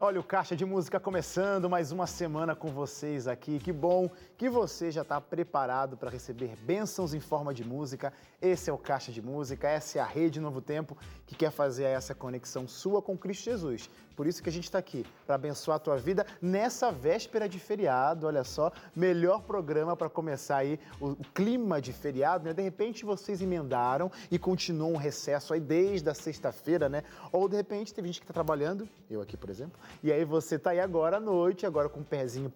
Olha o Caixa de Música começando, mais uma semana com vocês aqui. Que bom que você já está preparado para receber bênçãos em forma de música. Esse é o Caixa de Música, essa é a Rede Novo Tempo, que quer fazer essa conexão sua com Cristo Jesus. Por isso que a gente está aqui, para abençoar a tua vida nessa véspera de feriado. Olha só, melhor programa para começar aí o clima de feriado, né? De repente vocês emendaram e continuam o recesso aí desde a sexta-feira, né? Ou de repente teve gente que está trabalhando, eu aqui, por exemplo, e aí você tá aí agora à noite, agora com o pezinho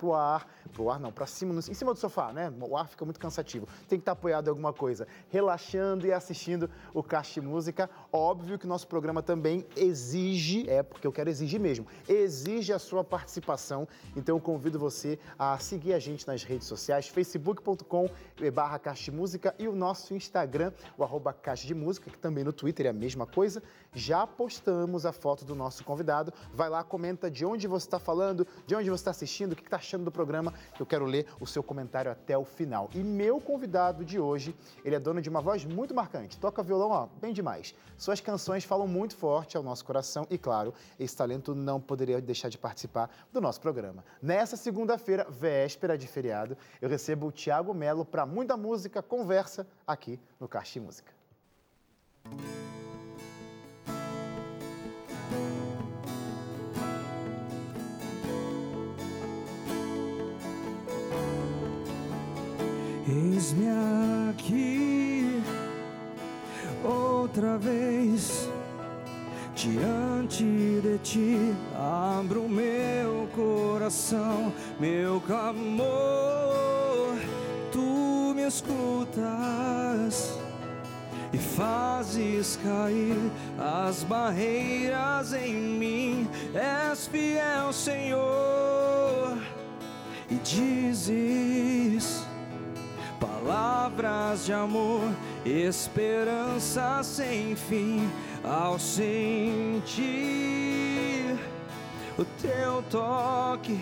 pra cima, em cima do sofá, né? O ar fica muito cansativo, tem que estar apoiado em alguma coisa, relaxando e assistindo o Caixa de Música. Óbvio que o nosso programa também exige, porque eu quero exigir mesmo, exige a sua participação, então eu convido você a seguir a gente nas redes sociais, facebook.com/Caixa de Música e o nosso Instagram, o @Caixa de Música, que também no Twitter é a mesma coisa. Já postamos a foto do nosso convidado, vai lá, comenta de onde você está falando, de onde você está assistindo, o que está achando do programa. Eu quero ler o seu comentário até o final. E meu convidado de hoje, ele é dono de uma voz muito marcante, toca violão, bem demais. Suas canções falam muito forte ao nosso coração e, claro, esse talento não poderia deixar de participar do nosso programa. Nessa segunda-feira, véspera de feriado, eu recebo o Thiago Melo para Muita Música Conversa aqui no Caixa de Música. Eis-me aqui, outra vez, diante de ti, abro meu coração, meu clamor, tu me escutas e fazes cair as barreiras em mim, és fiel, Senhor, e dizes palavras de amor, esperança sem fim, ao sentir o teu toque,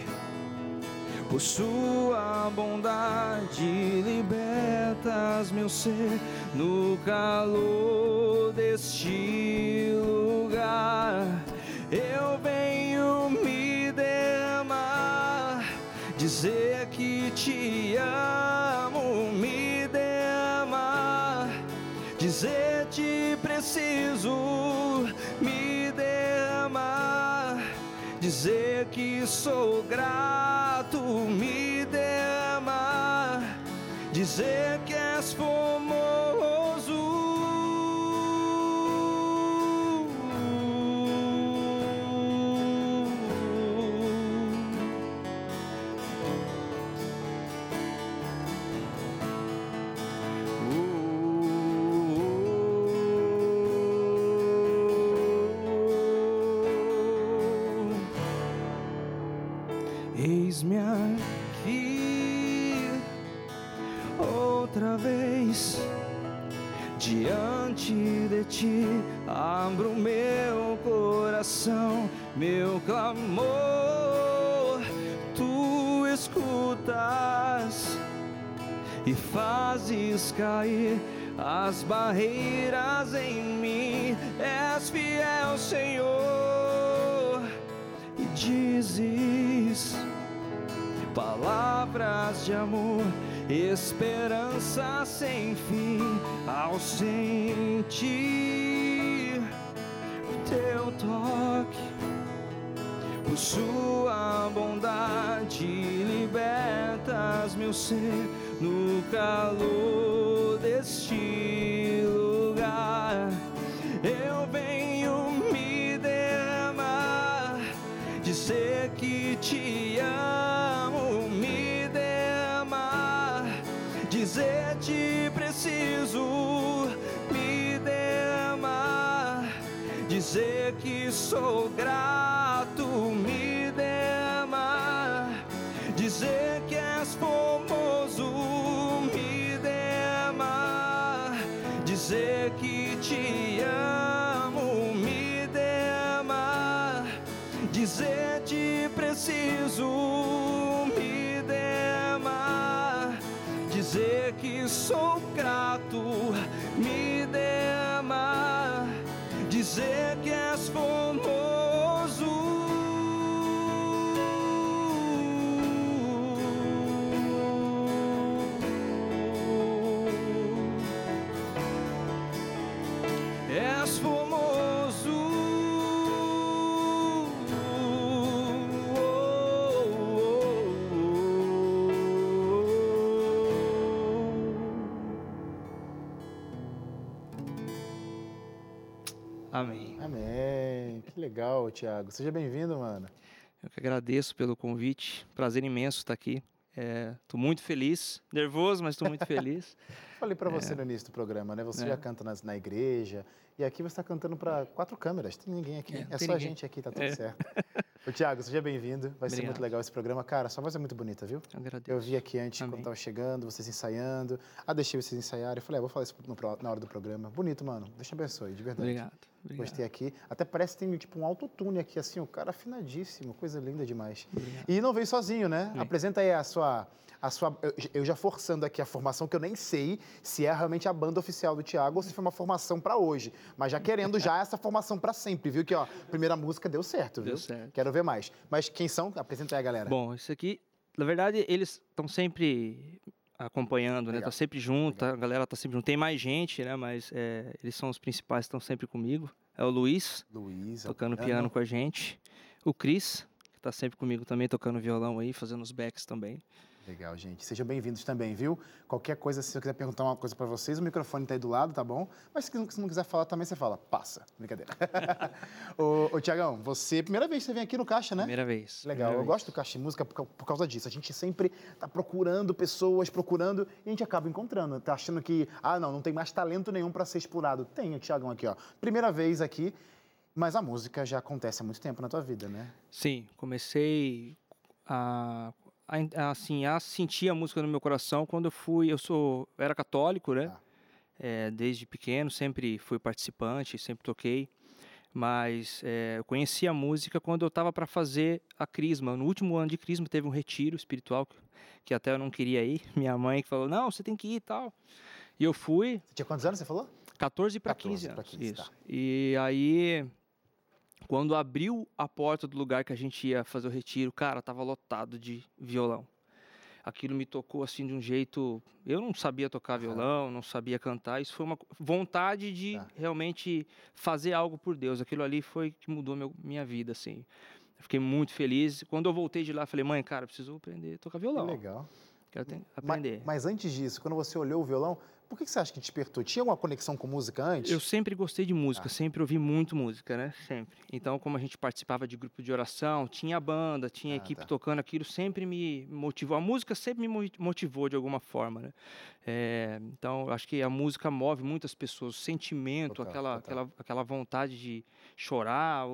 por sua bondade libertas meu ser, no calor deste lugar, eu venho me derramar, dizer que te amo, me derramar, dizer te preciso, me derramar, dizer que sou grato, me derramar, dizer que és formoso. Eis-me aqui, outra vez, diante de ti, abro meu coração, meu clamor, tu escutas e fazes cair as barreiras em mim, és fiel, Senhor, e dizes palavras de amor, esperança sem fim, ao sentir o teu toque, por sua bondade libertas meu ser, no calor deste lugar, eu venho me derramar, dizer que te amo, me derramar, dizer te preciso, me derramar, dizer que sou grato, me derramar, dizer que és formoso, me derramar, dizer que te amo, me derramar, dizer te preciso, me derramar, dizer que sou grato, me derramar, dizer que és formoso. Amém. Amém. Que legal, Thiago. Seja bem-vindo, mano. Eu que agradeço pelo convite. Prazer imenso estar aqui. Estou muito feliz. Nervoso, mas estou muito feliz. Falei para você no início do programa, né? Você já canta na igreja. E aqui você está cantando para 4 câmeras. Tem ninguém aqui. É só a gente aqui, tá tudo certo. Ô, Thiago, seja bem-vindo. Vai ser muito legal esse programa. Cara, sua voz é muito bonita, viu? Eu agradeço. Eu vi aqui antes, quando estava chegando, vocês ensaiando. Deixei vocês ensaiarem. Eu falei, vou falar isso na hora do programa. Bonito, mano. Deus te abençoe, de verdade. Obrigado. Gostei aqui. Até parece que tem um autotune aqui, assim, o cara afinadíssimo. Coisa linda demais. Obrigado. E não veio sozinho, né? Sim. Apresenta aí a sua... Eu já forçando aqui a formação, que eu nem sei se é realmente a banda oficial do Thiago ou se foi uma formação para hoje. Mas já querendo essa formação para sempre, viu? Que, primeira música deu certo, viu? Deu certo. Quero ver mais. Mas quem são? Apresenta aí a galera. Bom, isso aqui, na verdade, eles estão sempre acompanhando, né? Tá sempre junto, a galera tá sempre junto. Tem mais gente, né? Mas eles são os principais, estão sempre comigo. É o Luiz tocando piano com a gente. O Chris, que tá sempre comigo também, tocando violão aí, fazendo os backs também. Legal, gente. Sejam bem-vindos também, viu? Qualquer coisa, se eu quiser perguntar uma coisa para vocês, o microfone tá aí do lado, tá bom? Mas se não quiser falar também, você fala. Passa. Brincadeira. Ô, Thiagão, você... Primeira vez que você vem aqui no Caixa, né? Primeira vez. Legal. Eu gosto do Caixa de Música por causa disso. A gente sempre tá procurando pessoas, e a gente acaba encontrando. Tá achando que, não tem mais talento nenhum para ser explorado. Tem o Thiagão aqui, Primeira vez aqui, mas a música já acontece há muito tempo na tua vida, né? Sim. Comecei a sentir a música no meu coração quando eu era católico, né? Desde pequeno, sempre fui participante, sempre toquei, mas eu conheci a música quando eu estava para fazer a crisma. No último ano de crisma teve um retiro espiritual, que até eu não queria ir, minha mãe que falou, não, você tem que ir e tal, e eu fui. Você tinha quantos anos, você falou? 14 para 15 anos, 15, isso. Tá. E aí... Quando abriu a porta do lugar que a gente ia fazer o retiro, cara, tava lotado de violão. Aquilo me tocou assim de um jeito... Eu não sabia tocar violão, não sabia cantar. Isso foi uma vontade de realmente fazer algo por Deus. Aquilo ali foi que mudou minha vida, assim. Eu fiquei muito feliz. Quando eu voltei de lá, falei, mãe, cara, preciso aprender a tocar violão. Que legal. Quero aprender. Mas antes disso, quando você olhou o violão... Por que você acha que despertou? Tinha alguma conexão com música antes? Eu sempre gostei de música, sempre ouvi muito música, né? Sempre. Então, como a gente participava de grupo de oração, tinha a banda, tinha a equipe tocando, aquilo sempre me motivou. A música sempre me motivou de alguma forma, né? Então, acho que a música move muitas pessoas. O sentimento, aquela vontade de chorar,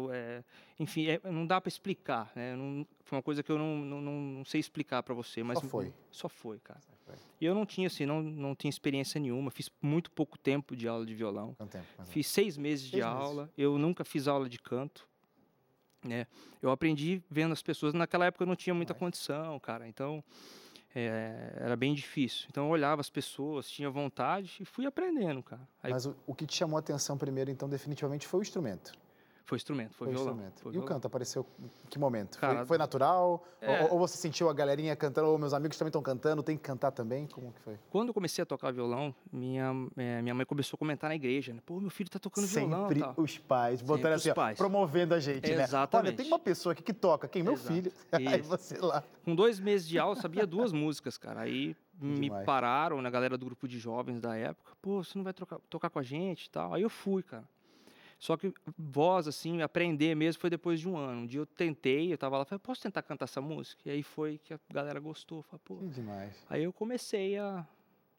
enfim, não dá para explicar, né? Foi uma coisa que eu não sei explicar para você. Mas só foi, cara. E eu não tinha, assim, não tinha experiência nenhuma, fiz muito pouco tempo de aula de violão. Quanto tempo? Fiz 6 meses de aula, eu nunca fiz aula de canto, né? Eu aprendi vendo as pessoas, naquela época eu não tinha muita condição, cara, então era bem difícil. Então eu olhava as pessoas, tinha vontade e fui aprendendo, cara. Aí... Mas o que te chamou a atenção primeiro, então, definitivamente, foi o instrumento? Foi instrumento, foi violão. E o canto apareceu em que momento? Cara, foi natural? Ou você sentiu a galerinha cantando, ou meus amigos também estão cantando, tem que cantar também? Como que foi? Quando eu comecei a tocar violão, minha mãe começou a comentar na igreja, né? Pô, meu filho tá tocando violão. Sempre os pais, botando assim, promovendo a gente, né? Exatamente. Olha, tem uma pessoa aqui que toca, quem? Meu filho. Aí você lá. Com 2 meses de aula, sabia 2 músicas, cara. Aí me pararam, na galera do grupo de jovens da época. Pô, você não vai tocar com a gente e tal? Aí eu fui, cara. Só que voz, assim, aprender mesmo foi depois de 1 ano. Um dia eu tentei, eu tava lá, falei, posso tentar cantar essa música? E aí foi que a galera gostou, falei, pô... Que demais. Aí eu comecei a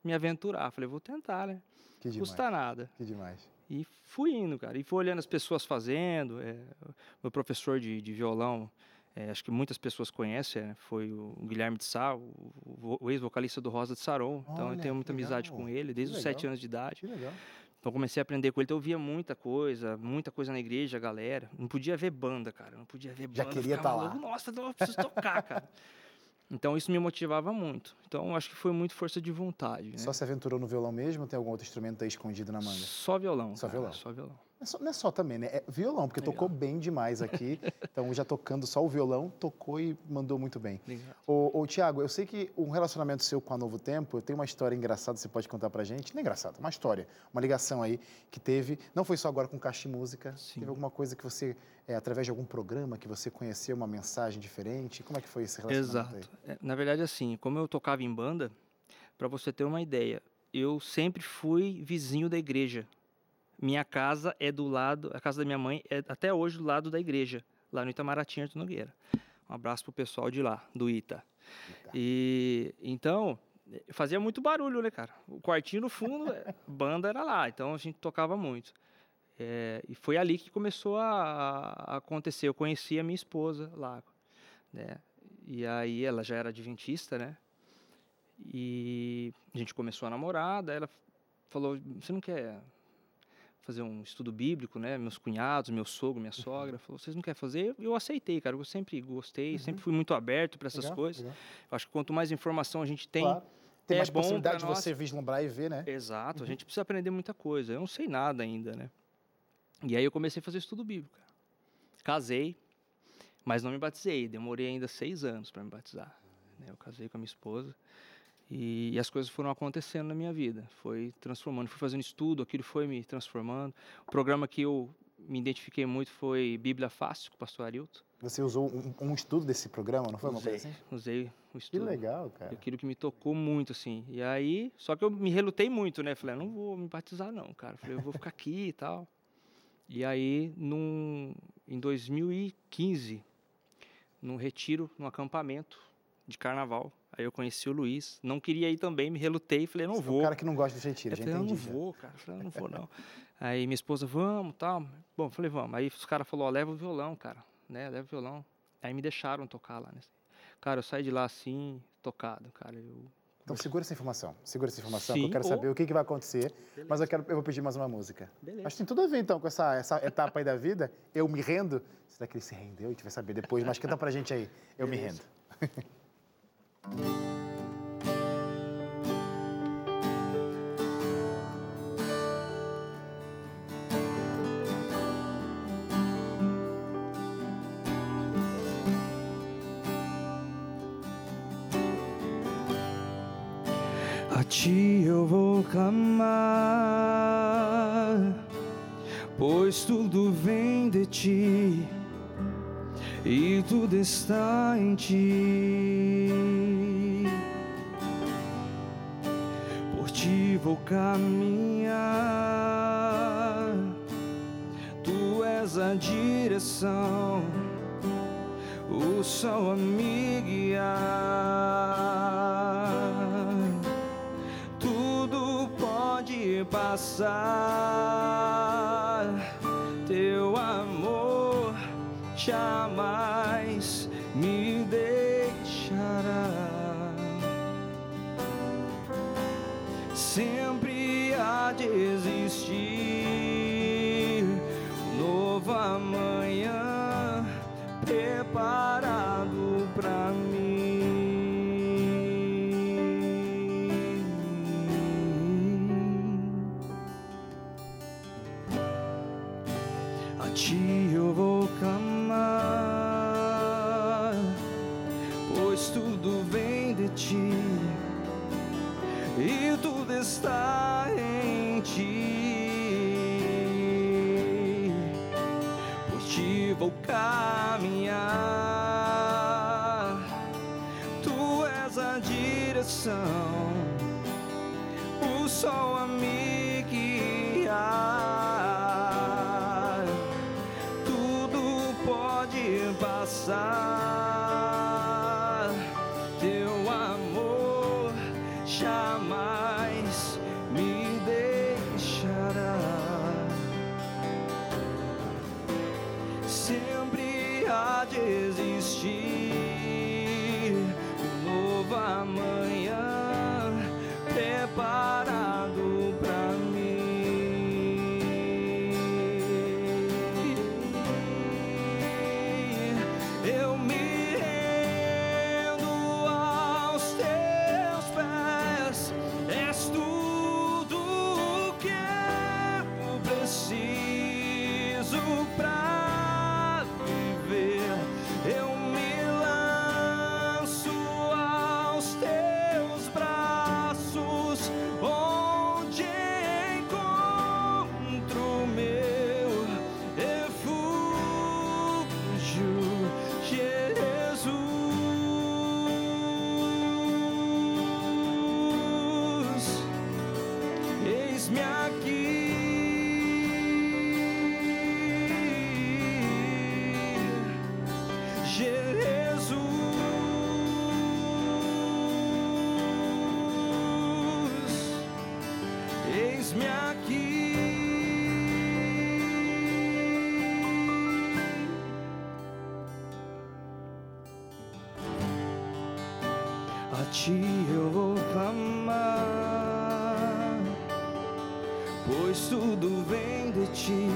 me aventurar, falei, vou tentar, né? Que demais. Custa nada. Que demais. E fui indo, cara, e fui olhando as pessoas fazendo, meu professor de violão, acho que muitas pessoas conhecem, né? Foi o Guilherme de Sá, o ex-vocalista do Rosa de Saron. Então eu tenho muita amizade com ele, desde os 7 anos de idade. Que legal. Então, comecei a aprender com ele. Então, eu via muita coisa na igreja, a galera. Não podia ver banda, cara. Não podia ver banda. Já queria estar lá. Nossa, eu preciso tocar, cara. Então, isso me motivava muito. Então, acho que foi muito força de vontade, né? Só se aventurou no violão mesmo ou tem algum outro instrumento aí escondido na manga? Só violão. Só violão. Não é só também, né? É violão, porque tocou bem demais aqui. Então, já tocando só o violão, tocou e mandou muito bem. Ô, Thiago, eu sei que um relacionamento seu com a Novo Tempo, eu tenho uma história engraçada, você pode contar pra gente? Não é engraçada, uma história, uma ligação aí que teve, não foi só agora com Caixa de Música, Sim. teve alguma coisa que você, através de algum programa, que você conheceu uma mensagem diferente? Como é que foi esse relacionamento Exato. Aí? Na verdade, assim, como eu tocava em banda, pra você ter uma ideia, eu sempre fui vizinho da igreja. Minha casa é do lado, a casa da minha mãe é até hoje do lado da igreja, lá no Itamaratinho, Arthur Nogueira. Um abraço pro pessoal de lá, do Ita. E, então, fazia muito barulho, né, cara? O quartinho no fundo, a banda era lá, então a gente tocava muito. E foi ali que começou a acontecer, eu conheci a minha esposa lá, né? E aí ela já era adventista, né? E a gente começou a namorar, daí ela falou, você não quer fazer um estudo bíblico, né? Meus cunhados, meu sogro, minha sogra, falou, vocês não querem fazer? Eu aceitei, cara, eu sempre gostei, sempre fui muito aberto para essas coisas. Legal. Eu acho que quanto mais informação a gente tem, claro. Tem mais possibilidade de você vislumbrar e ver, né? Exato, a gente precisa aprender muita coisa, eu não sei nada ainda, né? E aí eu comecei a fazer estudo bíblico, cara. Casei, mas não me batizei, demorei ainda 6 anos para me batizar, né? Eu casei com a minha esposa. E as coisas foram acontecendo na minha vida, foi transformando, fui fazendo estudo, aquilo foi me transformando. O programa que eu me identifiquei muito foi Bíblia Fácil, com o Pastor Arilto. Você usou um estudo desse programa, não foi? Usei o estudo. Que legal, cara. Aquilo que me tocou muito, assim. E aí, só que eu me relutei muito, né? Falei, não vou me batizar não, cara. Falei, eu vou ficar aqui e tal. E aí, em 2015, num retiro, num acampamento de carnaval, aí eu conheci o Luiz, não queria ir também, me relutei, falei, não Você vou. É um cara que não gosta de retiro, já entendi. Eu não vou, cara. Aí minha esposa, vamos, tal. Bom, falei, vamos. Aí os caras falaram, leva o violão, cara, né, leva o violão. Aí me deixaram tocar lá, né. Cara, eu saí de lá assim, tocado, cara. Então segura essa informação, Sim, que eu quero saber o que vai acontecer, beleza. Mas eu vou pedir mais uma música. Beleza. Acho que tem tudo a ver, então, com essa etapa aí da vida, eu me rendo. Será que ele se rendeu? A gente vai saber depois, mas canta pra gente aí, eu beleza. Me rendo. A ti eu vou clamar, pois tudo vem de ti e tudo está em ti. Por ti vou caminhar, tu és a direção, o sol a me guiar. Tudo pode passar, teu amor jamais me deixará, sempre há de existir um novo amanhã preparado pra mim. A ti eu vou clamar, pois tudo vem de ti e tudo está em ti. Por ti vou caminhar, tu és a direção, o sol a me guiar. Tudo pode passar, jamais me deixará, sempre há de existir um novo amanhã preparado pra mim. Eu me tudo que eu preciso. eis-me aqui. A ti eu vou clamar, pois tudo vem de ti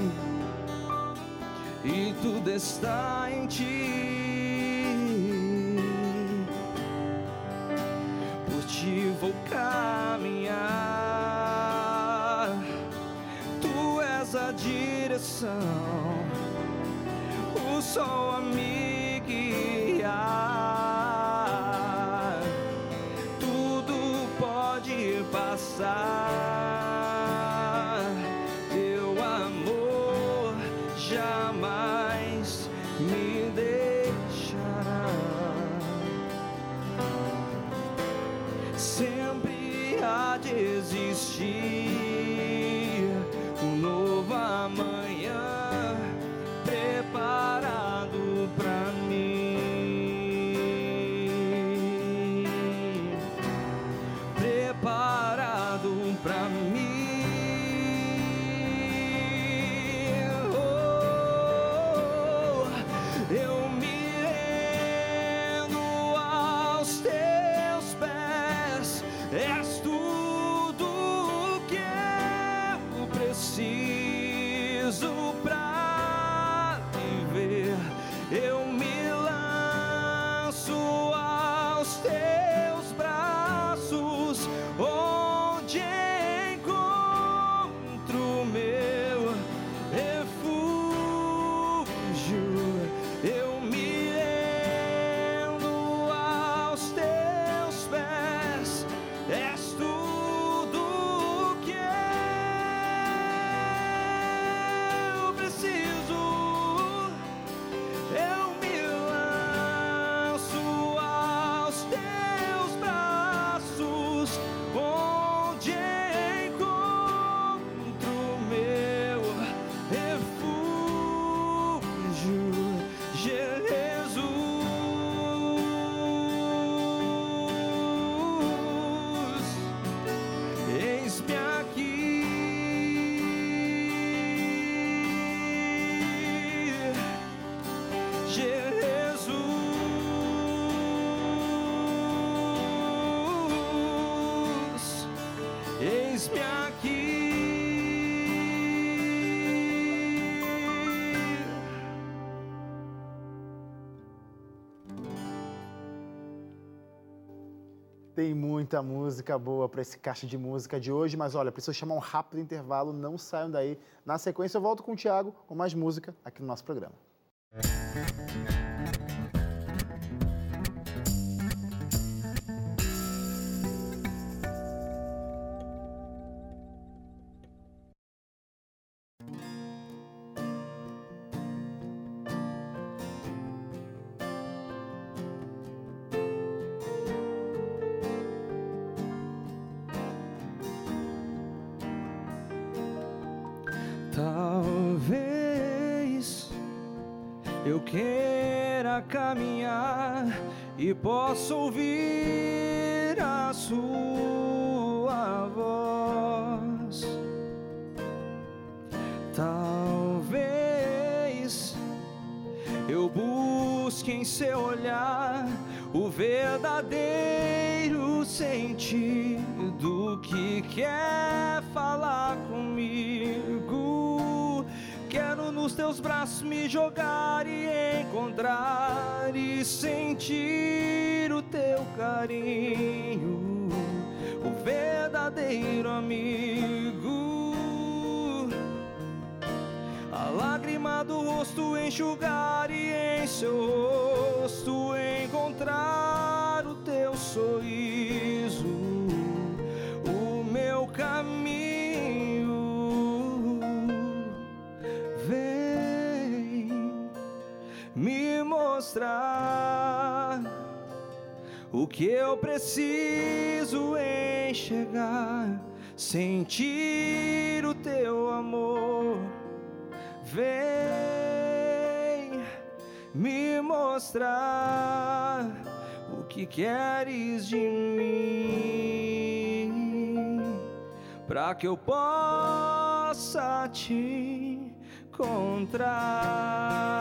e tudo está em ti. Por ti vou caminhar, tu és a direção, o sol a me guiar. Pode passar, teu amor jamais me deixará. Sempre há de existir um novo amanhã preparado pra mim. Preparado pra mim, oh, eu me rendo aos teus pés, és tudo o que eu preciso pra viver. Eu me lanço aos teus braços, onde encontro meu refúgio. Eu me rendo aos teus pés, és tudo que eu preciso. Eu me lanço aos teus braços, onde encontro meu refúgio, Jesus. Eis-me aqui. Jesus, eis-me aqui. Tem muita música boa para esse Caixa de Música de hoje, mas olha, preciso chamar um rápido intervalo, não saiam daí. Na sequência eu volto com o Thiago com mais música aqui no nosso programa. Talvez eu queira caminhar e possa ouvir a sua voz. Talvez eu busque em seu olhar o verdadeiro sentido que quer falar comigo. Quero nos teus braços me jogar e encontrar e sentir o teu carinho, o verdadeiro amigo. A lágrima do rosto enxugar e em seu rosto encontrar o teu sorriso, o meu caminho. Vem me mostrar o que eu preciso enxergar, sentir o teu amor. Vem me mostrar o que queres de mim, pra que eu possa te encontrar.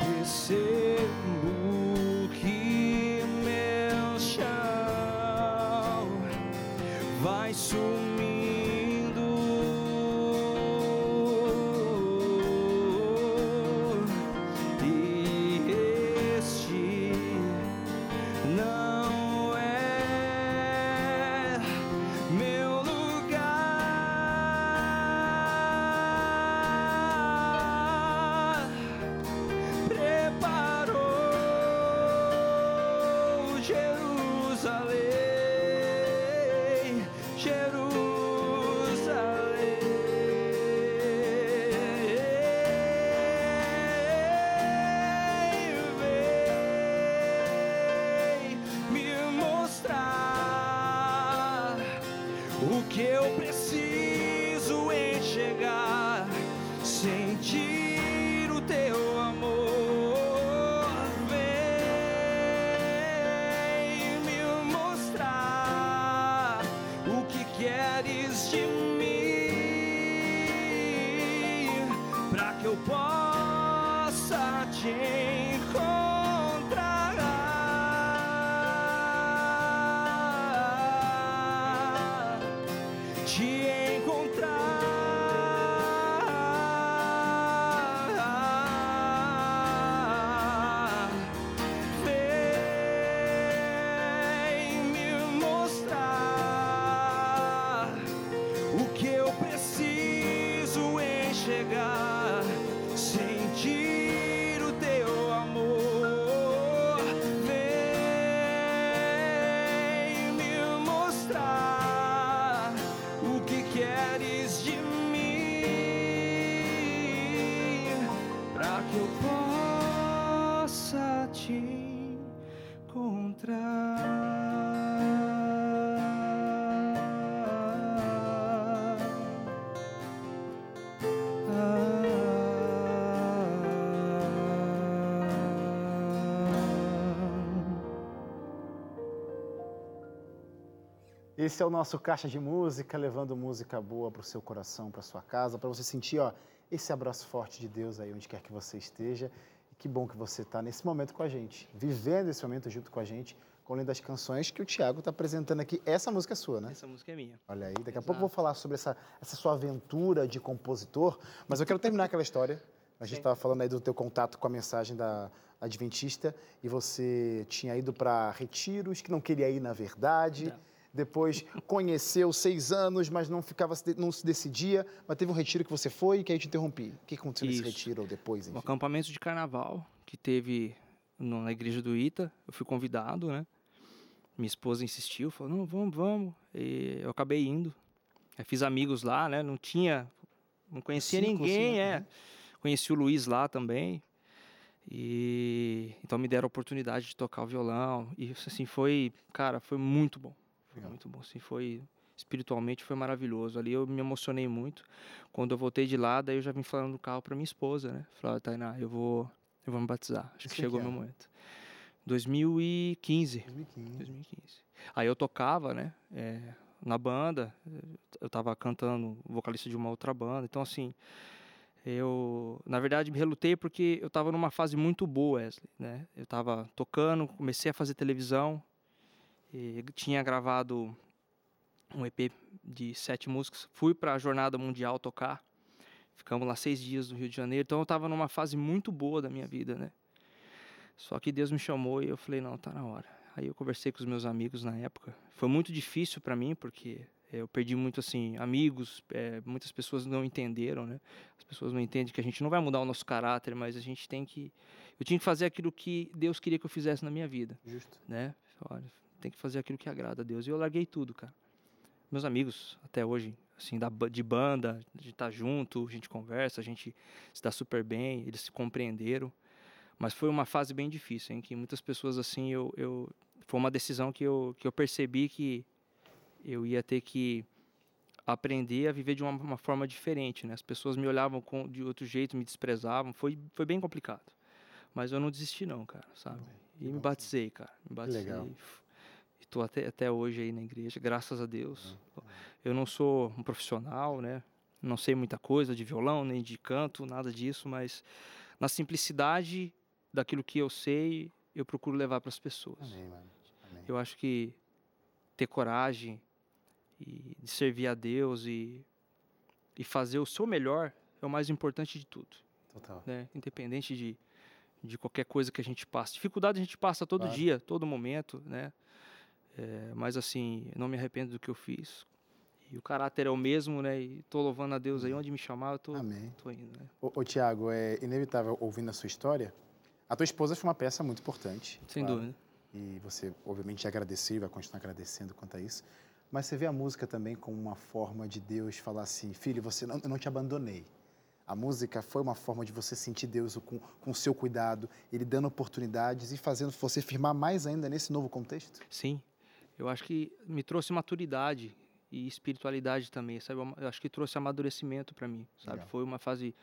Percebo que meu chão vai sumindo e este não é meu lugar. Preparou Jerusalém, Jerusalém, vem me mostrar o que eu preciso enxergar, sentir o teu amor. Vem me mostrar o que queres de mim, pra que eu possa te encontrar. Te encontrar. Vem me mostrar o que eu preciso enxergar, sentir o teu amor. Vem me mostrar o que queres de mim, pra que eu possa te encontrar. Esse é o nosso Caixa de Música, levando música boa para o seu coração, para a sua casa, para você sentir esse abraço forte de Deus aí onde quer que você esteja. E que bom que você está nesse momento com a gente, vivendo esse momento junto com a gente, com além das canções que o Thiago está apresentando aqui. Essa música é sua, né? Essa música é minha. Olha aí, daqui a pouco eu vou falar sobre essa sua aventura de compositor, mas eu quero terminar aquela história. A gente estava falando aí do teu contato com a mensagem da Adventista e você tinha ido para retiros que não queria ir, na verdade. Depois conheceu 6 anos, mas não se decidia. Mas teve um retiro que você foi e que aí te interrompi. O que aconteceu nesse retiro ou depois? Enfim? Um acampamento de carnaval que teve na igreja do Ita. Eu fui convidado, né? Minha esposa insistiu, falou, não, vamos, vamos. E eu acabei indo. Eu fiz amigos lá, né? Não conhecia ninguém, né? Conheci o Luiz lá também. E então me deram a oportunidade de tocar o violão. E assim, foi muito bom. Legal. Muito bom, sim, espiritualmente foi maravilhoso. Ali eu me emocionei muito. Quando eu voltei de lá, daí eu já vim falando no carro pra minha esposa, né? Falei, Tainá, eu vou me batizar. Acho que chegou o meu momento. 2015. Aí eu tocava, né? Na banda, eu tava cantando, vocalista de uma outra banda. Então, assim, eu, na verdade, me relutei porque eu tava numa fase muito boa, Wesley, né? Eu tava tocando, comecei a fazer televisão. E tinha gravado um EP de 7 músicas. Fui para a Jornada Mundial tocar. Ficamos lá 6 dias no Rio de Janeiro. Então eu estava numa fase muito boa da minha vida, né? Só que Deus me chamou e eu falei, não, tá na hora. Aí eu conversei com os meus amigos na época. Foi muito difícil para mim, porque eu perdi muito, assim, amigos. Muitas pessoas não entenderam, né? As pessoas não entendem que a gente não vai mudar o nosso caráter, mas a gente tem que... Eu tinha que fazer aquilo que Deus queria que eu fizesse na minha vida. Justo. Né? Olha... Tem que fazer aquilo que agrada a Deus. E eu larguei tudo, cara. Meus amigos, até hoje, assim, de banda, de estar junto, a gente conversa, a gente se dá super bem, eles se compreenderam. Mas foi uma fase bem difícil, em que muitas pessoas, assim, foi uma decisão que eu percebi que eu ia ter que aprender a viver de uma forma diferente, né? As pessoas me olhavam de outro jeito, me desprezavam, foi bem complicado. Mas eu não desisti não, cara, sabe? E me batizei, cara, Legal. E tô até hoje aí na igreja, graças a Deus. Eu não sou um profissional, né? Não sei muita coisa de violão, nem de canto, nada disso, mas na simplicidade daquilo que eu sei, eu procuro levar para as pessoas. Amém, mano. Amém. Eu acho que ter coragem e de servir a Deus e fazer o seu melhor é o mais importante de tudo. Total. Né? Independente de qualquer coisa que a gente passa. Dificuldade a gente passa todo dia, todo momento, né? Mas assim, não me arrependo do que eu fiz. E o caráter é o mesmo, né? E tô louvando a Deus aí. Onde me chamar, eu tô indo, né? Ô Thiago, é inevitável ouvindo a sua história. A tua esposa foi uma peça muito importante. Sem dúvida. E você, obviamente, é agradecido, vai continuar agradecendo quanto a isso. Mas você vê a música também como uma forma de Deus falar assim, filho, eu não te abandonei. A música foi uma forma de você sentir Deus com o seu cuidado, Ele dando oportunidades e fazendo você firmar mais ainda nesse novo contexto? Sim. Eu acho que me trouxe maturidade e espiritualidade também, sabe? Eu acho que trouxe amadurecimento para mim, sabe? Legal. Foi uma fase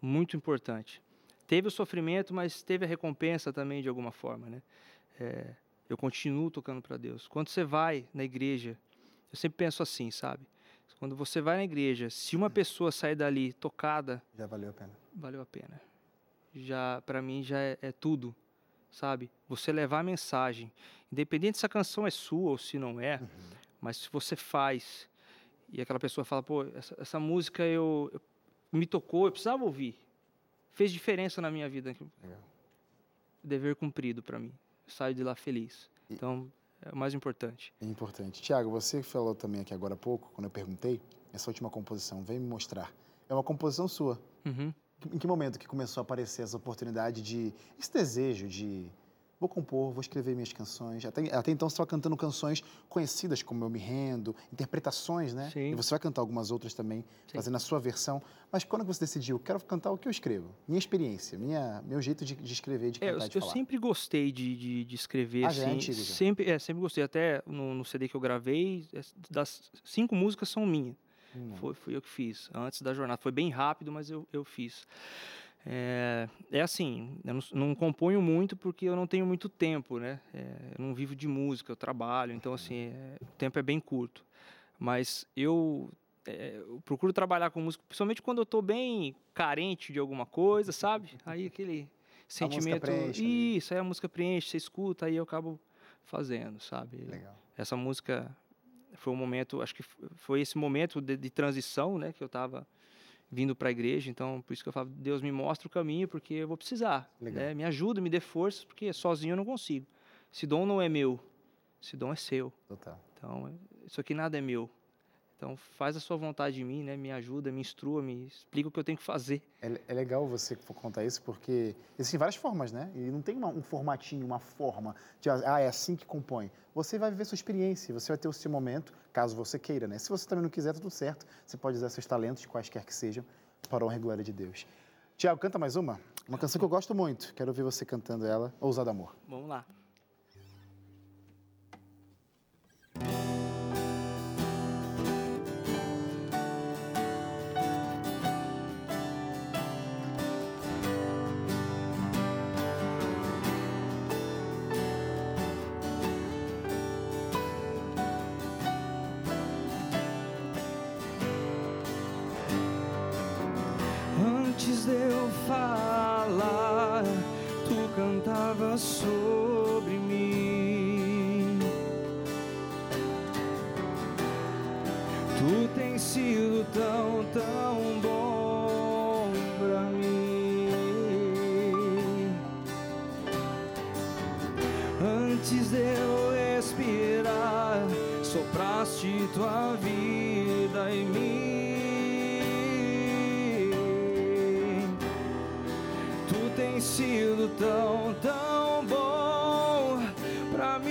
muito importante. Teve o sofrimento, mas teve a recompensa também de alguma forma, né? Eu continuo tocando para Deus. Quando você vai na igreja, eu sempre penso assim, sabe? Quando você vai na igreja, se uma pessoa sair dali tocada, já valeu a pena. Valeu a pena. Já, para mim, já é tudo, sabe? Você levar a mensagem, independente se a canção é sua ou se não é. Mas se você faz, e aquela pessoa fala, pô, essa música me tocou, eu precisava ouvir. Fez diferença na minha vida. Legal. Dever cumprido para mim. Eu saio de lá feliz. Então, é o mais importante. Importante. Thiago, você falou também aqui agora há pouco, quando eu perguntei, essa última composição, vem me mostrar. É uma composição sua. Em que momento que começou a aparecer essa oportunidade esse desejo de... Vou compor, vou escrever minhas canções. Até então você estava cantando canções conhecidas como Eu Me Rendo, interpretações, né? Sim. E você vai cantar algumas outras também, sim, fazendo a sua versão. Mas quando você decidiu, quero cantar o que eu escrevo? Minha experiência, meu jeito de escrever, de cantar, de falar. Eu sempre gostei de escrever, assim. Já é antigo, já. Sempre gostei. Até no CD que eu gravei, das 5 músicas são minhas. Foi eu que fiz, antes da jornada. Foi bem rápido, mas eu fiz. É assim, eu não componho muito porque eu não tenho muito tempo, né? Eu não vivo de música, eu trabalho, então assim, o tempo é bem curto. Mas eu procuro trabalhar com música, principalmente quando eu estou bem carente de alguma coisa, sabe? Aí aquele sentimento... Preenche, isso, aí a música preenche, você escuta, aí eu acabo fazendo, sabe? Legal. Essa música foi um momento, acho que foi esse momento de transição, né? Que eu estava... vindo para a igreja, então por isso que eu falo, Deus me mostra o caminho, porque eu vou precisar, né? Me ajuda, me dê forças, porque sozinho eu não consigo. Esse dom não é meu, esse dom é seu. Total. Então, isso aqui nada é meu. Então, faz a sua vontade em mim, né? Me ajuda, me instrua, me explica o que eu tenho que fazer. É legal você contar isso, porque existem várias formas, né? E não tem um formatinho, uma forma de, é assim que compõe. Você vai viver sua experiência, você vai ter o seu momento, caso você queira, né? Se você também não quiser, tá tudo certo. Você pode usar seus talentos, quaisquer que sejam, para a honra e glória de Deus. Thiago, canta mais uma? Uma canção que eu gosto muito. Quero ouvir você cantando ela, Ousado Amor. Vamos lá. Antes de eu falar, tu cantava sobre mim. Tu tens sido tão, tão bom pra mim. Antes de eu expirar, sopraste tua vida em mim. Tem sido tão, tão bom pra mim,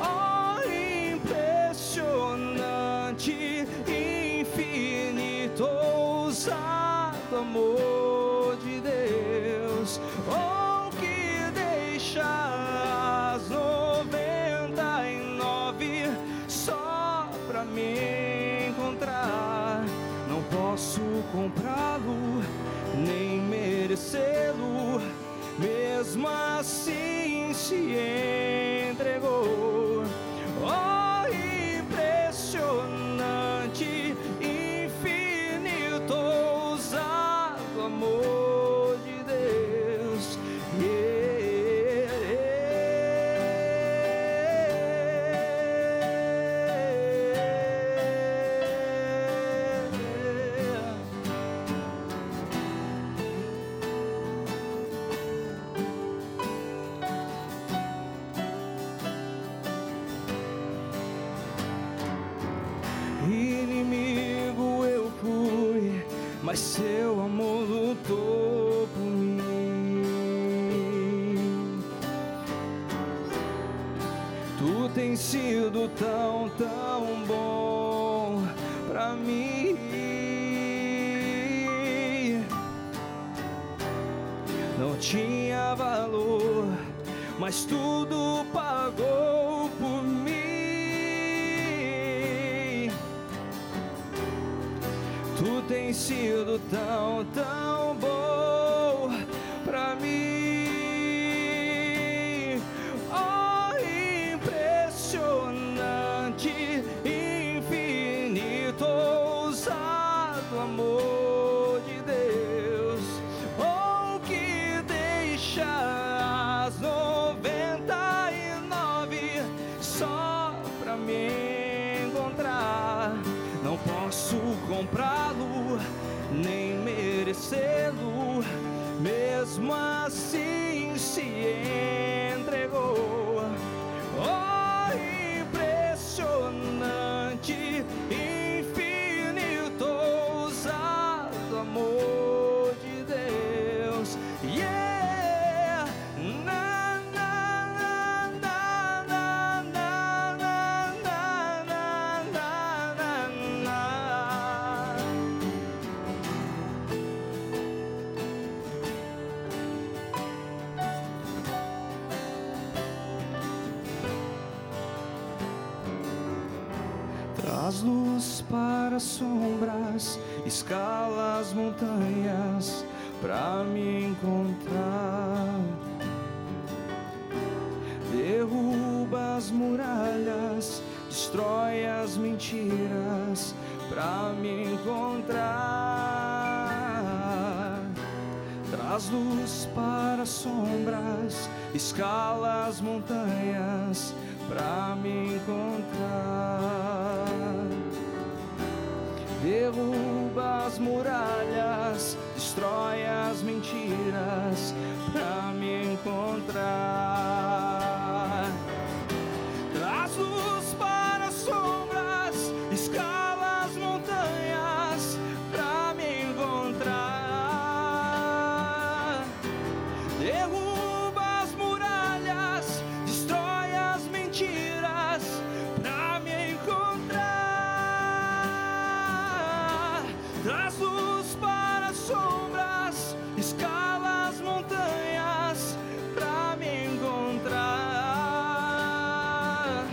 oh, impressionante. do amor de Deus, ou que deixa as 99 só pra me encontrar. Não posso comprá-lo, nem merecê-lo, mesmo assim se entregou. Oh, impressionante, infinito, ousado amor de Deus. Inimigo eu fui, mas seu amor lutou por mim. Tu tens sido tão, tão bom pra mim. Não tinha valor, mas tudo pagou por mim. Tu tens sido tão, tão bom pra mim. Oh, impressionante, infinito, ousado amor de Deus, oh, que deixa as 99 só pra me encontrar. Não posso comprá-lo, nem merecê-lo, mesmo assim se entregou. Oh, impressionante, infinito, ousado amor de Deus. Yeah, na, na, na, na, na, na, na, na, na, na, na. Traz luz para sombras, escala as montanhas pra me encontrar. Derruba as muralhas, destrói as mentiras pra me encontrar. Traz luz para sombras, escala as montanhas pra me encontrar. Derruba as muralhas, destrói as mentiras pra me encontrar. Traz luz para as sombras, escala as montanhas pra me encontrar. Derruba as muralhas, destrói as mentiras pra me encontrar. Traz luz para as sombras, escala as montanhas pra me encontrar.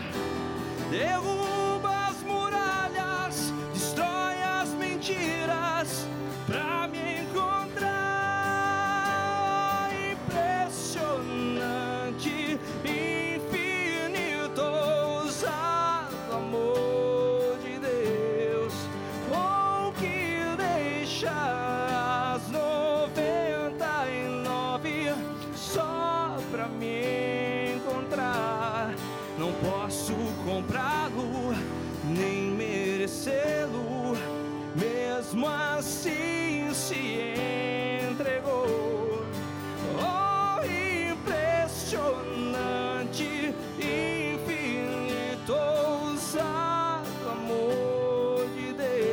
Derruba as muralhas, destrói as mentiras pra me encontrar. Impressionante, infinito, ousado amor de Deus, oh, que deixa as 99 só pra me encontrar. Não posso comprá-lo, nem merecê-lo, mesmo assim se entregou. Oh, impressionante, infinito, ousado amor de Deus.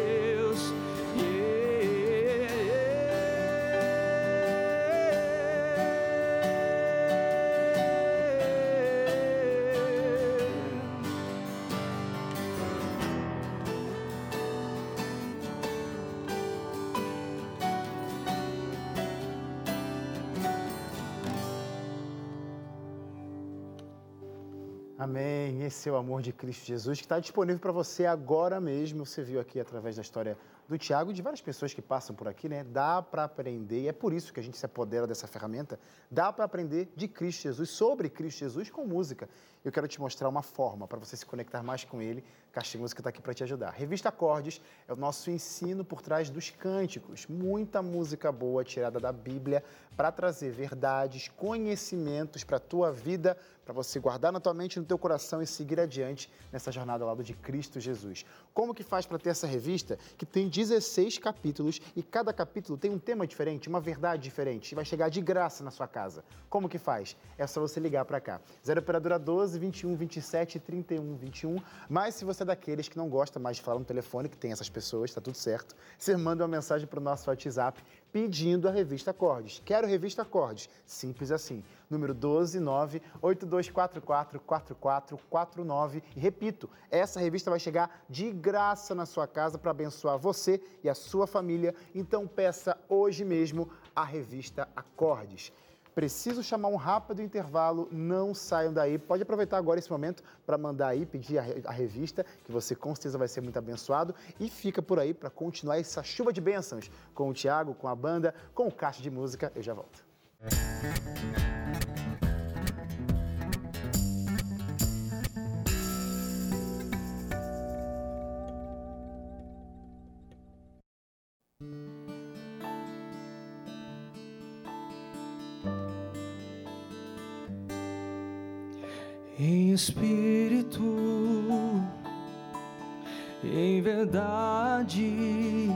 Amém. Esse é o amor de Cristo Jesus que está disponível para você agora mesmo. Você viu aqui através da história do Thiago e de várias pessoas que passam por aqui, né? Dá para aprender, e é por isso que a gente se apodera dessa ferramenta, dá para aprender de Cristo Jesus, sobre Cristo Jesus com música. Eu quero te mostrar uma forma para você se conectar mais com Ele. Caixa de Música está aqui para te ajudar. Revista Acordes é o nosso ensino por trás dos cânticos. Muita música boa tirada da Bíblia para trazer verdades, conhecimentos para a tua vida, para você guardar na tua mente, no teu coração e seguir adiante nessa jornada ao lado de Cristo Jesus. Como que faz para ter essa revista? Que tem 16 capítulos e cada capítulo tem um tema diferente, uma verdade diferente, e vai chegar de graça na sua casa. Como que faz? É só você ligar para cá. 0 operadora 12 21 27 31 21, mas se você é daqueles que não gosta mais de falar no telefone, que tem essas pessoas, tá tudo certo, você manda uma mensagem para o nosso WhatsApp pedindo a Revista Acordes. Quero Revista Acordes. Simples assim. Número 12982444449. E repito, essa revista vai chegar de graça na sua casa para abençoar você e a sua família. Então peça hoje mesmo a Revista Acordes. Preciso chamar um rápido intervalo, não saiam daí. Pode aproveitar agora esse momento para mandar aí, pedir a revista, que você com certeza vai ser muito abençoado. E fica por aí para continuar essa chuva de bênçãos com o Thiago, com a banda, com o Caixa de Música. Eu já volto. Em espírito, em verdade,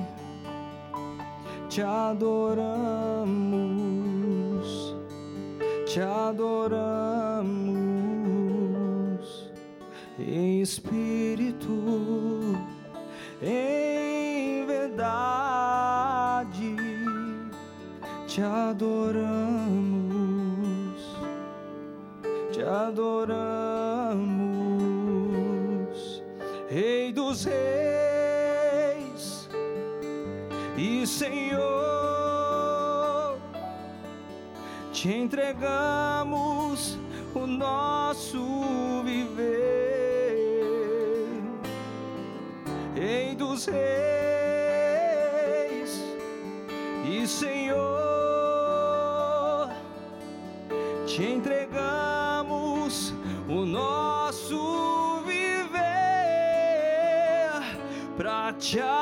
te adoramos, te adoramos. Em espírito, em verdade, te adoramos, te adoramos, Rei dos Reis e Senhor. Te entregamos o nosso viver, Rei dos Reis e Senhor. Te entregamos o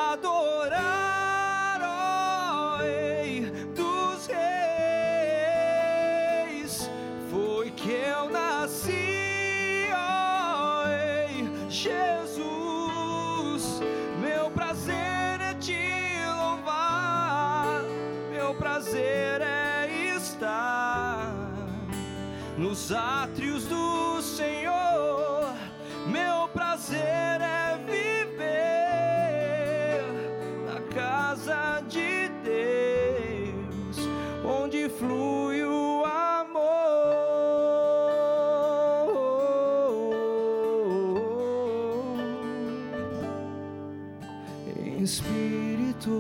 nosso viver para te adorar, ó Rei dos Reis. Foi que eu nasci, ó Rei Jesus. Meu prazer é te louvar, meu prazer é estar nos átrios do Senhor, meu prazer é viver na casa de Deus, onde flui o amor. Em espírito,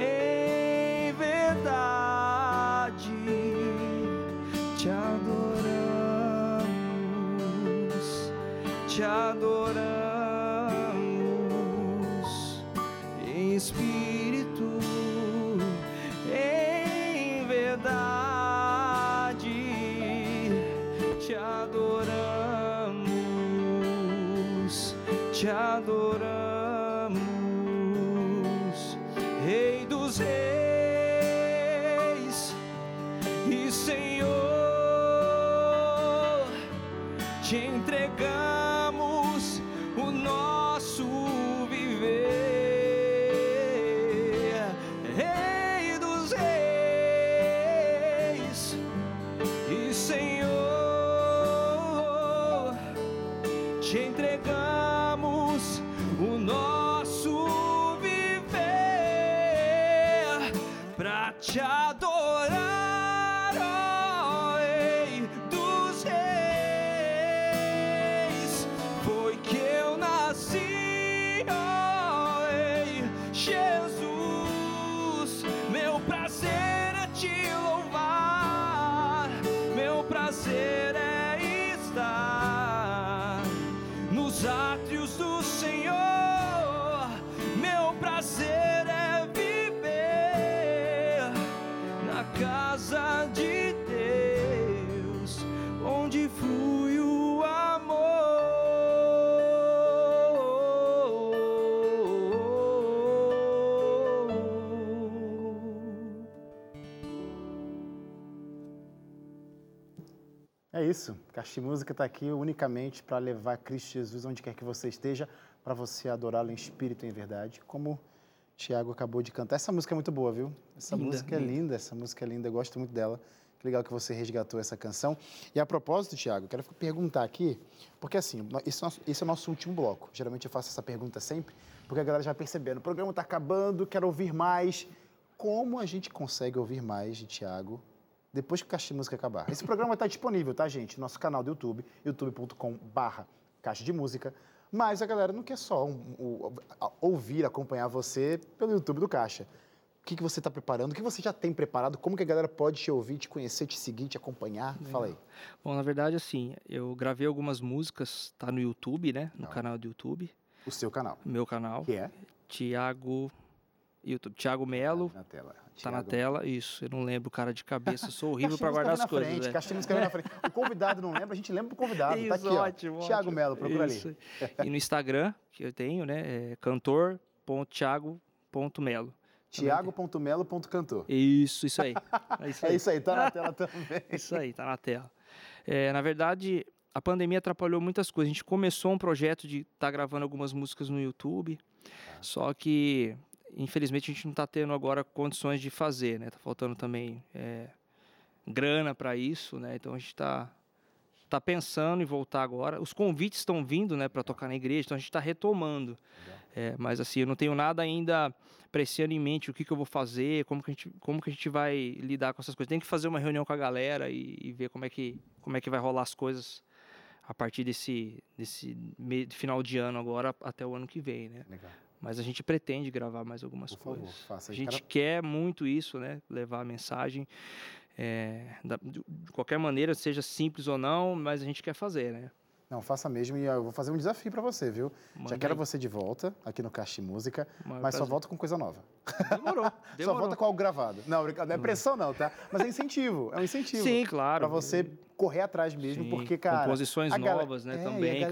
em verdade, te adoramos, te adoramos. Em espírito, em verdade, te adoramos, te adoramos, Rei dos Reis e Senhor. Te entregamos o nosso viver, Rei dos Reis e Senhor. Te entregamos o nosso viver para te adorar. Meu prazer é estar É isso. Caixa de Música está aqui unicamente para levar Cristo Jesus onde quer que você esteja, para você adorá-lo em espírito e em verdade, como o Thiago acabou de cantar. Essa música é muito boa, viu? Essa música é linda, essa música é linda, eu gosto muito dela. Que legal que você resgatou essa canção. E a propósito, Thiago, quero perguntar aqui, porque assim, esse é o nosso último bloco. Geralmente eu faço essa pergunta sempre, porque a galera já percebendo, o programa está acabando, quero ouvir mais. Como a gente consegue ouvir mais de Thiago depois que o Caixa de Música acabar? Esse programa está disponível, tá, gente? No nosso canal do YouTube, youtube.com/Caixa de Música. Mas a galera não quer só ouvir, acompanhar você pelo YouTube do Caixa. O que você está preparando? O que você já tem preparado? Como que a galera pode te ouvir, te conhecer, te seguir, te acompanhar? Legal. Fala aí. Bom, na verdade, assim, eu gravei algumas músicas, tá no YouTube, né? No canal do YouTube. O seu canal. Meu canal. Que é? Thiago... YouTube. Thiago Melo. Tá na tela. Tá na tela, isso. Eu não lembro, cara de cabeça. Eu sou horrível para guardar as coisas. Frente, Caixa de Música na frente. O convidado não lembra, a gente lembra pro convidado. Isso, tá aqui, ótimo, ó. Ótimo. Thiago Melo, procura isso. Ali. E no Instagram, que eu tenho, né? É cantor.thiago.melo. Thiago.melo.cantor. Isso aí. É isso aí, tá na tela também. Isso aí, tá na tela. É, na verdade, a pandemia atrapalhou muitas coisas. A gente começou um projeto de estar gravando algumas músicas no YouTube, só que infelizmente a gente não está tendo agora condições de fazer, né? Tá faltando também grana para isso, né? Então a gente está pensando em voltar agora. Os convites estão vindo, né, para tocar na igreja, então a gente está retomando. É, mas assim, eu não tenho nada ainda apreciando em mente o que eu vou fazer, como que a gente vai lidar com essas coisas. Tem que fazer uma reunião com a galera e ver como é que vai rolar as coisas a partir desse final de ano agora até o ano que vem, né? Legal. Mas a gente pretende gravar mais algumas coisas. Por favor, faça. A gente quer muito isso, né? Levar a mensagem. De qualquer maneira, seja simples ou não, mas a gente quer fazer, né? Não, faça mesmo. E eu vou fazer um desafio para você, viu? Mandei. Já quero você de volta aqui no Caixa de Música, mas só volta com coisa nova. Demorou. Só volta com algo gravado. Não, não é pressão não, tá? Mas é incentivo. É um incentivo. Sim, claro. Para você correr atrás mesmo, sim, porque, cara... Composições novas, né, também.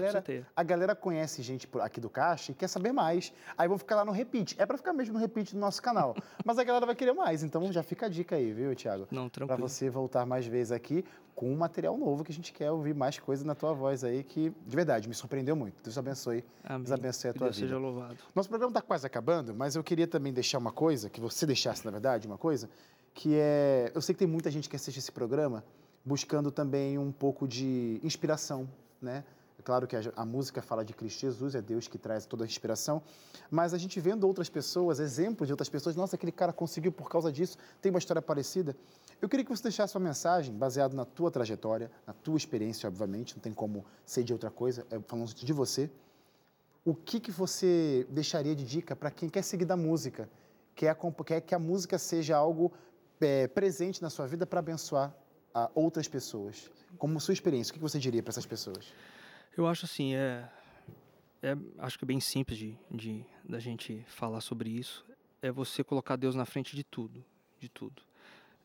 A galera conhece gente aqui do Caixa e quer saber mais. Aí vou ficar lá no repeat. É para ficar mesmo no repeat do nosso canal. Mas a galera vai querer mais, então já fica a dica aí, viu, Thiago? Não, tranquilo. Para você voltar mais vezes aqui com um material novo, que a gente quer ouvir mais coisa na tua voz aí, que, de verdade, me surpreendeu muito. Deus abençoe. Amém. Deus abençoe a tua vida. Deus seja louvado. Nosso programa está quase acabando, mas eu queria também deixar uma coisa, que você deixasse, na verdade, uma coisa, que é... Eu sei que tem muita gente que assiste esse programa, buscando também um pouco de inspiração, né? É claro que a música fala de Cristo Jesus, é Deus que traz toda a inspiração, mas a gente vendo outras pessoas, exemplos de outras pessoas, nossa, aquele cara conseguiu por causa disso, tem uma história parecida. Eu queria que você deixasse uma mensagem baseada na tua trajetória, na tua experiência, obviamente, não tem como ser de outra coisa, falando de você. O que você deixaria de dica para quem quer seguir da música, quer que a música seja algo presente na sua vida para abençoar a outras pessoas? Como sua experiência, o que você diria para essas pessoas? Eu acho assim, acho que é bem simples da gente falar sobre isso. É você colocar Deus na frente de tudo.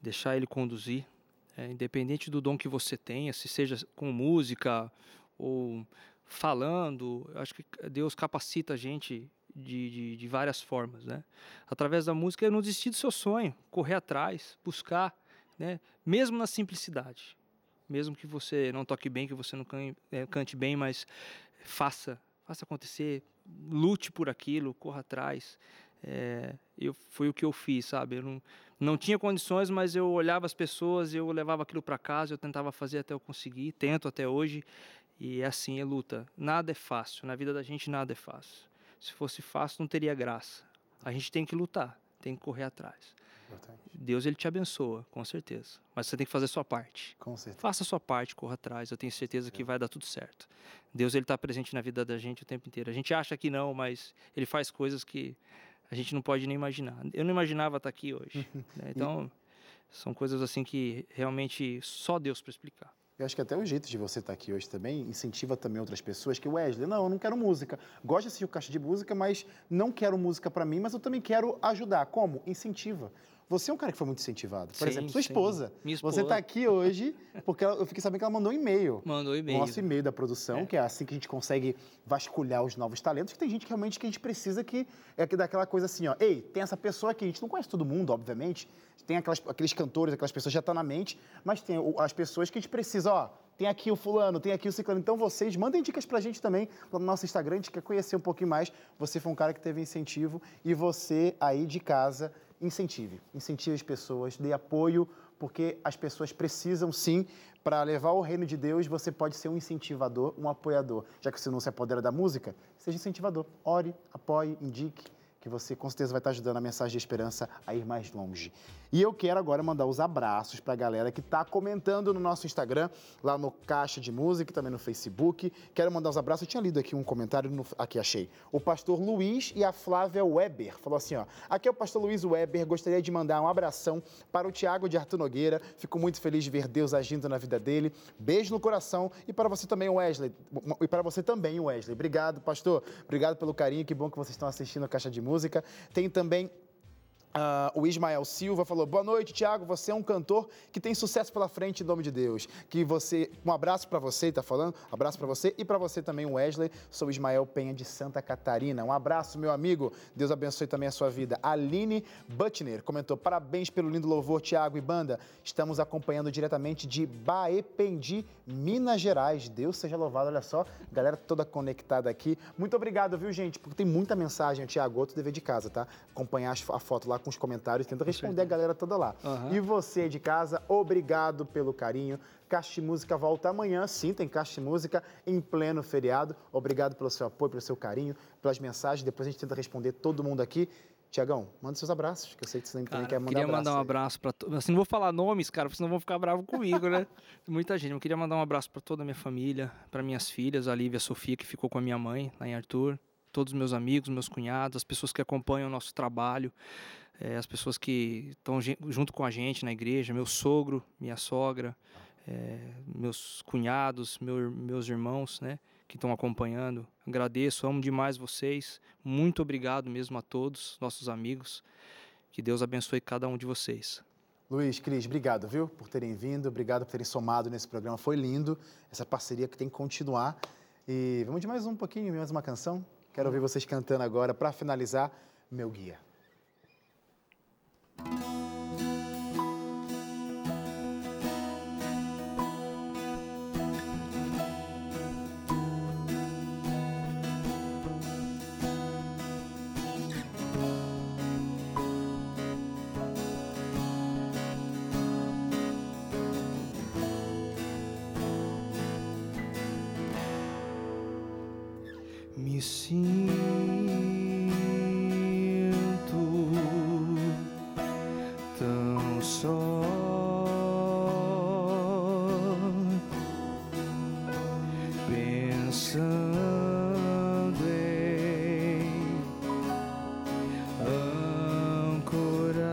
Deixar Ele conduzir, independente do dom que você tenha, se seja com música ou falando. Acho que Deus capacita a gente de várias formas, né? Através da música, é não desistir do seu sonho, correr atrás, buscar, né? Mesmo na simplicidade, mesmo que você não toque bem, que você não cante bem, mas faça acontecer, lute por aquilo, corra atrás. Foi o que eu fiz, sabe? Eu não tinha condições, mas eu olhava as pessoas, eu levava aquilo para casa, eu tentava fazer até eu conseguir, tento até hoje, e assim é luta. Nada é fácil, na vida da gente nada é fácil. Se fosse fácil, não teria graça. A gente tem que lutar, tem que correr atrás. Deus, Ele te abençoa, com certeza. Mas você tem que fazer a sua parte. Com certeza. Faça a sua parte, corra atrás. Eu tenho certeza que vai dar tudo certo. Deus, Ele está presente na vida da gente o tempo inteiro. A gente acha que não, mas Ele faz coisas que a gente não pode nem imaginar. Eu não imaginava estar aqui hoje. Né? Então, são coisas assim que realmente só Deus para explicar. Eu acho que até o jeito de você estar aqui hoje também incentiva também outras pessoas, que Wesley, eu não quero música. Gosto de assistir o Caixa de Música, mas não quero música para mim, mas eu também quero ajudar. Como? Incentiva. Você é um cara que foi muito incentivado. Por exemplo, sua esposa. Minha esposa. Você está aqui hoje porque eu fiquei sabendo que ela mandou um e-mail. Mandou um e-mail. Nosso e-mail da produção, que é assim que a gente consegue vasculhar os novos talentos, que tem gente que realmente que a gente precisa que é daquela coisa assim, ó, ei, tem essa pessoa aqui, a gente não conhece todo mundo, obviamente, tem aqueles cantores, aquelas pessoas já estão na mente, mas tem as pessoas que a gente precisa, ó, tem aqui o fulano, tem aqui o ciclano. Então, vocês mandem dicas pra gente também no nosso Instagram, a gente quer conhecer um pouquinho mais. Você foi um cara que teve incentivo e você aí de casa, incentive. Incentive as pessoas, dê apoio, porque as pessoas precisam sim, para levar o reino de Deus, você pode ser um incentivador, um apoiador. Já que você não se apodera da música, seja incentivador. Ore, apoie, indique, que você com certeza vai estar ajudando a mensagem de esperança a ir mais longe. E eu quero agora mandar os abraços para a galera que está comentando no nosso Instagram, lá no Caixa de Música, também no Facebook. Quero mandar os abraços. Eu tinha lido aqui um comentário, aqui achei. O pastor Luiz e a Flávia Weber. Falou assim, ó, aqui é o pastor Luiz Weber, gostaria de mandar um abração para o Thiago de Arthur Nogueira. Fico muito feliz de ver Deus agindo na vida dele. Beijo no coração. E para você também, Wesley. Obrigado, pastor. Obrigado pelo carinho. Que bom que vocês estão assistindo a Caixa de Música. Tem também o Ismael Silva, falou, boa noite, Thiago, você é um cantor que tem sucesso pela frente, em nome de Deus. Que você, um abraço para você, tá falando? Abraço para você e para você também, Wesley. Sou Ismael Penha, de Santa Catarina. Um abraço, meu amigo. Deus abençoe também a sua vida. Aline Butner comentou, parabéns pelo lindo louvor, Thiago e banda. Estamos acompanhando diretamente de Baependi, Minas Gerais. Deus seja louvado, olha só, galera toda conectada aqui. Muito obrigado, viu, gente? Porque tem muita mensagem, Thiago, outro dever de casa, tá? Acompanhar a foto lá com os comentários, tenta responder a galera toda lá. E você de casa, obrigado pelo carinho. Caixa de Música volta amanhã, sim, tem Caixa de Música em pleno feriado. Obrigado pelo seu apoio, pelo seu carinho, pelas mensagens. Depois a gente tenta responder todo mundo aqui. Tiagão, manda seus abraços, que eu sei que você também quer mandar abraço. Eu queria mandar um abraço para todos. Assim, não vou falar nomes, cara, porque senão vão ficar bravos comigo, né? Muita gente. Eu queria mandar um abraço para toda a minha família, para minhas filhas, a Lívia, a Sofia, que ficou com a minha mãe lá em Arthur. Todos os meus amigos, meus cunhados, as pessoas que acompanham o nosso trabalho, as pessoas que estão junto com a gente na igreja, meu sogro, minha sogra, meus cunhados, meus irmãos, né, que estão acompanhando. Agradeço, amo demais vocês. Muito obrigado mesmo a todos, nossos amigos. Que Deus abençoe cada um de vocês. Luiz, Cris, obrigado, viu, por terem vindo, obrigado por terem somado nesse programa. Foi lindo, essa parceria que tem que continuar. E vamos de mais um pouquinho, mais uma canção. Quero ouvir vocês cantando agora, para finalizar, Meu Guia. Me sinto tão só, pensando em ancorar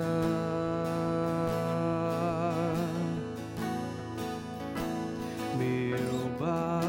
meu bar.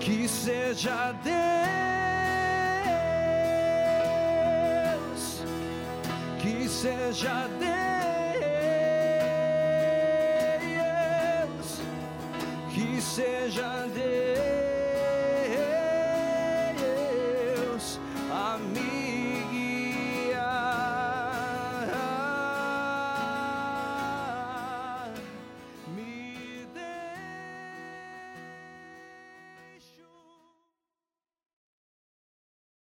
Que seja Deus que seja Deus.